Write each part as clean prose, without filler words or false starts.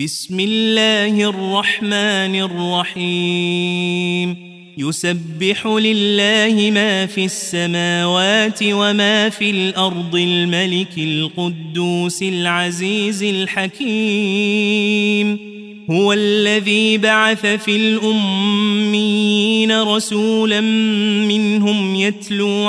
بسم الله الرحمن الرحيم يسبح لله ما في السماوات وما في الأرض الملك القدوس العزيز الحكيم هو الذي بعث في الأميين رسولا منهم يتلو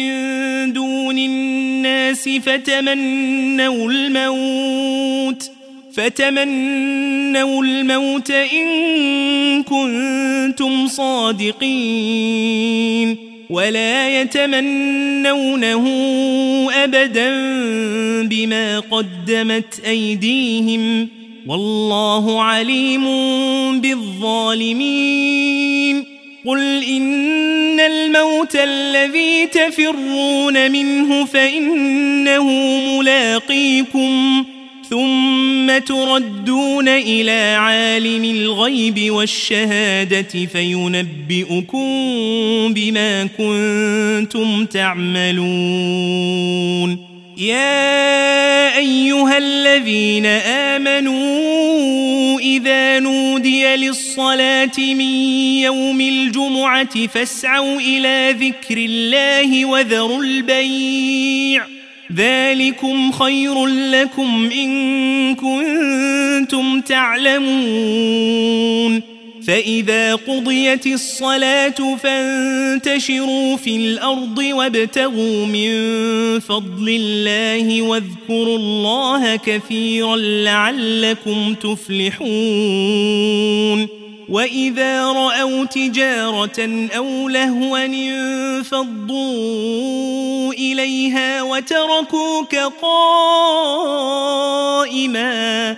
دون الناس فتمنوا الموت إن كنتم صادقين ولا يتمنونه أبدا بما قدمت أيديهم والله عليم بالظالمين قل إن الموت الذي تفرون منه فإنه ملاقيكم ثم تردون إلى عالم الغيب والشهادة فينبئكم بما كنتم تعملون يا أيها الذين آمنوا إذا نودي للصلاة من يوم الجمعة فاسعوا إلى ذكر الله وذروا البيع ذلكم خير لكم إن كنتم تعلمون فإذا قضيت الصلاة فانتشروا في الأرض وابتغوا من فضل الله واذكروا الله كثيرا لعلكم تفلحون وإذا رأوا تجارة أو لهوا انفضوا إليها وتركوك قائما